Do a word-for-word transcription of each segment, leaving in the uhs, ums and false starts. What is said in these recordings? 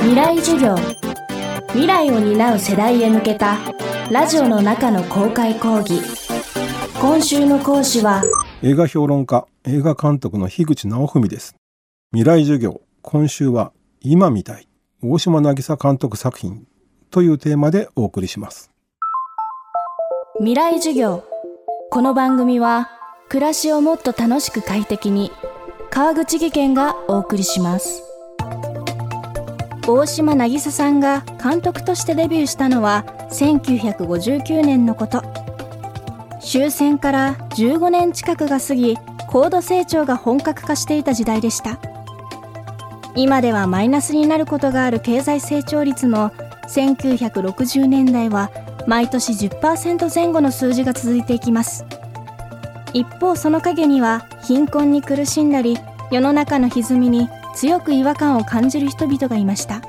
未来授業、未来を担う世代へ向けたラジオの中の公開講義。今週の講師は映画評論家、映画監督の樋口尚文です。未来授業、今週は今みたい、大島渚監督作品というテーマでお送りします。未来授業、この番組は暮らしをもっと楽しく快適に、川口技研がお送りします。大島渚さんが監督としてデビューしたのはせんきゅうひゃくごじゅうきゅうねんのこと。終戦からじゅうごねん近くが過ぎ、高度成長が本格化していた時代でした。今ではマイナスになることがある経済成長率も、せんきゅうひゃくろくじゅうねんだいは毎年 じゅっパーセント 前後の数字が続いていきます。一方、その陰には貧困に苦しんだり、世の中の歪みに強く違和感を感じる人々がいました。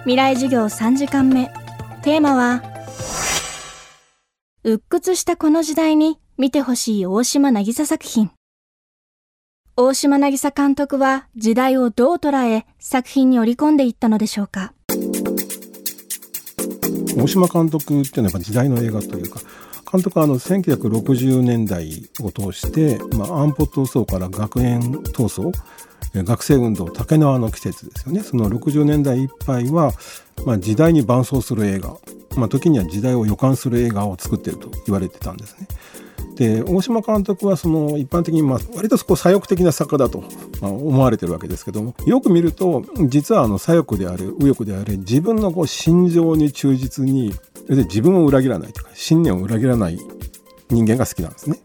未来授業さんじかんめ、テーマは鬱屈したこの時代に見てほしい大島渚作品。大島渚監督は時代をどう捉え、作品に織り込んでいったのでしょうか。大島監督っていうのはやっぱ時代の映画というか、監督はあのせんきゅうひゃくろくじゅうねんだいを通して、まあ、安保闘争から学園闘争、学生運動、竹縄の季節ですよね。そのろくじゅうねんだいいっぱいは、まあ、時代に伴走する映画、まあ、時には時代を予感する映画を作っていると言われてたんですね。で、大島監督はその一般的にまあ割とこう左翼的な作家だと思われてるわけですけども、よく見ると実はあの左翼であれ右翼であれ、自分のこう信条に忠実に、自分を裏切らないとか信念を裏切らない人間が好きなんですね。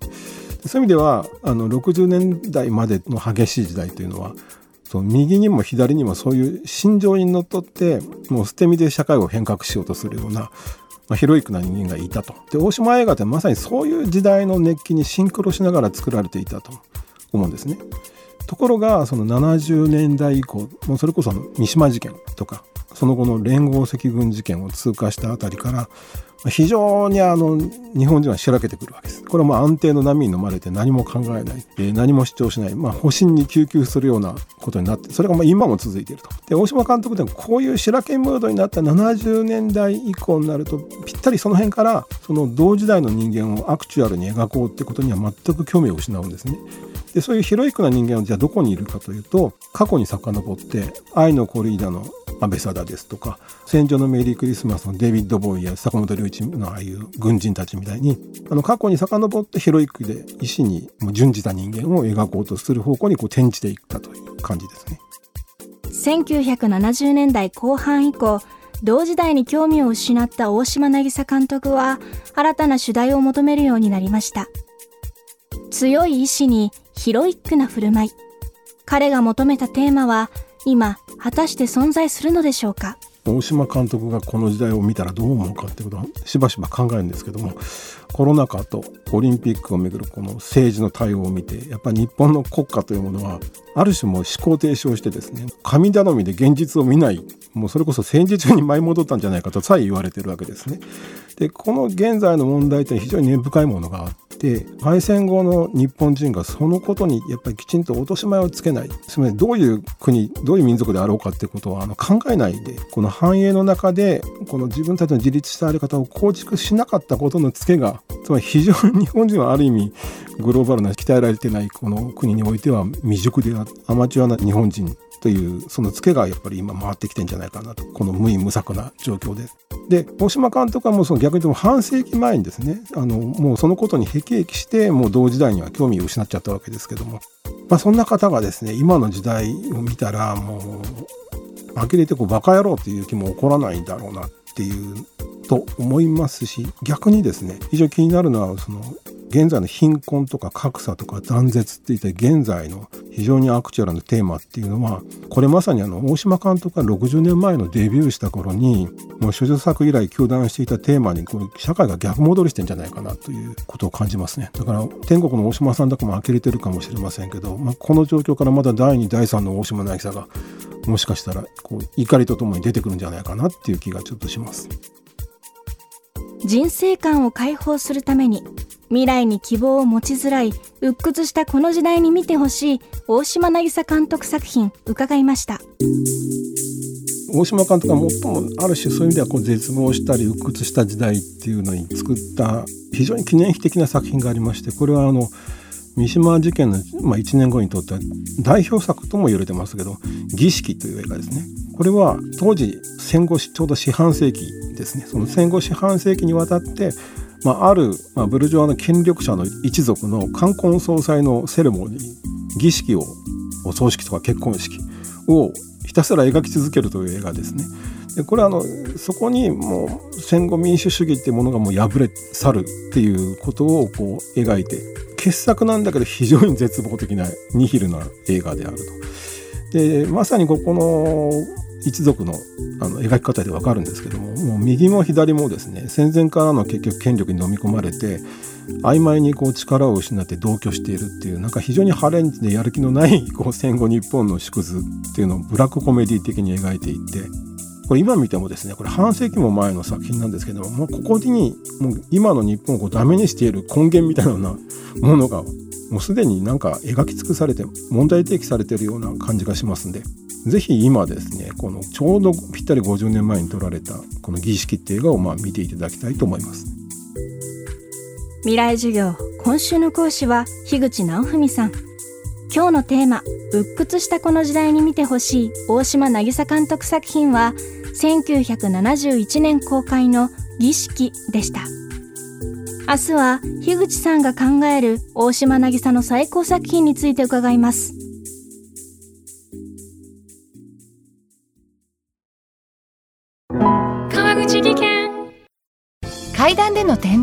そういう意味ではあのろくじゅうねんだいまでの激しい時代というのは、その右にも左にもそういう信条にのっとって、もう捨て身で社会を変革しようとするような、まあ、ヒロイックな人間がいたと。で、大島映画ってまさにそういう時代の熱気にシンクロしながら作られていたと思うんですね。ところがそのななじゅうねんだい以降、もうそれこそ三島事件とか、その後の連合赤軍事件を通過したあたりから非常にあの日本人はしらけてくるわけです。これはまあ安定の波に飲まれて何も考えない、えー、何も主張しない、まあ、保身に窮屈するようなことになって、それがまあ今も続いていると。で、大島監督でもこういうしらけムードになったななじゅうねんだい以降になると、ぴったりその辺からその同時代の人間をアクチュアルに描こうってことには全く興味を失うんですね。で、そういうヒロイックな人間はじゃあどこにいるかというと、過去に遡って愛のコリーダの安倍貞ですとか、戦場のメリークリスマスのデイビッド・ボーイや坂本龍一のああいう軍人たちみたいに、あの過去に遡ってヒロイックで意志に準じた人間を描こうとする方向にこう転じていったという感じですね。せんきゅうひゃくななじゅうねんだいこうはん以降、同時代に興味を失った大島渚監督は新たな主題を求めるようになりました。強い意志にヒロイックな振る舞い、彼が求めたテーマは今果たして存在するのでしょうか。大島監督がこの時代を見たらどう思うかってことはしばしば考えるんですけども、コロナ禍とオリンピックをめぐるこの政治の対応を見て、やっぱり日本の国家というものはある種もう思考停止をしてですね、神頼みで現実を見ない、もうそれこそ戦時中に舞い戻ったんじゃないかとさえ言われているわけですね。で、この現在の問題って非常に根深いものがあって、敗戦後の日本人がそのことにやっぱりきちんと落とし前をつけない、つまりどういう国どういう民族であろうかってことはあの考えないで、この繁栄の中でこの自分たちの自立した在り方を構築しなかったことのつけが、つまり非常に日本人はある意味グローバルな鍛えられてないこの国においては未熟でアマチュアな日本人という、そのツケがやっぱり今回ってきてんじゃないかなと、この無意無策な状況で。で、大島監督はもうその逆に言うと半世紀前にですね、あのもうそのことにへきえきして、もう同時代には興味を失っちゃったわけですけども、まあ、そんな方がですね、今の時代を見たらもう呆れてこうバカ野郎という気も起こらないんだろうなっていうと思いますし、逆にですね、非常に気になるのはその現在の貧困とか格差とか断絶っていった現在の非常にアクチュアルなテーマっていうのは、これまさにあの大島監督がろくじゅうねんまえのデビューした頃にもう処女作以来糾弾していたテーマに、これ社会が逆戻りしてんじゃないかなということを感じますね。だから天国の大島さんだけも呆れてるかもしれませんけど、まあ、この状況からまだだいにだいさんの大島渚がもしかしたらこう怒りとともに出てくるんじゃないかなっていう気がちょっとします。人生観を解放するために、未来に希望を持ちづらい鬱屈したこの時代に見てほしい大島渚監督作品、伺いました。大島監督が最もある種そういう意味ではこう絶望したり鬱屈した時代っていうのに作った非常に記念碑的な作品がありまして、これはあの三島事件の、まあ、いちねんごにとっては代表作とも言われてますけど、儀式という映画ですね。これは当時戦後ちょうど四半世紀ですね。その戦後四半世紀にわたって、まあ、ある、まあ、ブルジョワの権力者の一族の冠婚葬祭のセレモニー、儀式を、お葬式とか結婚式をひたすら描き続けるという映画ですね。でこれはあのそこにもう戦後民主主義っていうものがもう破れ去るっていうことをこう描いて、傑作なんだけど非常に絶望的なニヒルな映画であると。でまさにここの一族 の, あの描き方で分かるんですけど も, もう右も左もですね、戦前からの結局権力に飲み込まれて曖昧にこう力を失って同居しているっていう、なんか非常にハレンチでやる気のないこう戦後日本の縮図っていうのをブラックコメディ的に描いていって、これ今見てもですね、これ半世紀も前の作品なんですけども、もうここにもう今の日本をこうダメにしている根源みたいなものがもうすでになんか描き尽くされて問題提起されているような感じがしますんで、ぜひ今ですね、このちょうどぴったりごじゅうねんまえに撮られたこの儀式っていう映画をまあ見ていただきたいと思います。未来授業、今週の講師は樋口直文さん。今日のテーマ、鬱屈したこの時代に見てほしい大島渚監督作品はせんきゅうひゃくななじゅういちねん公開の儀式でした。明日は樋口さんが考える大島渚の最高作品について伺います。川口技研。階段での転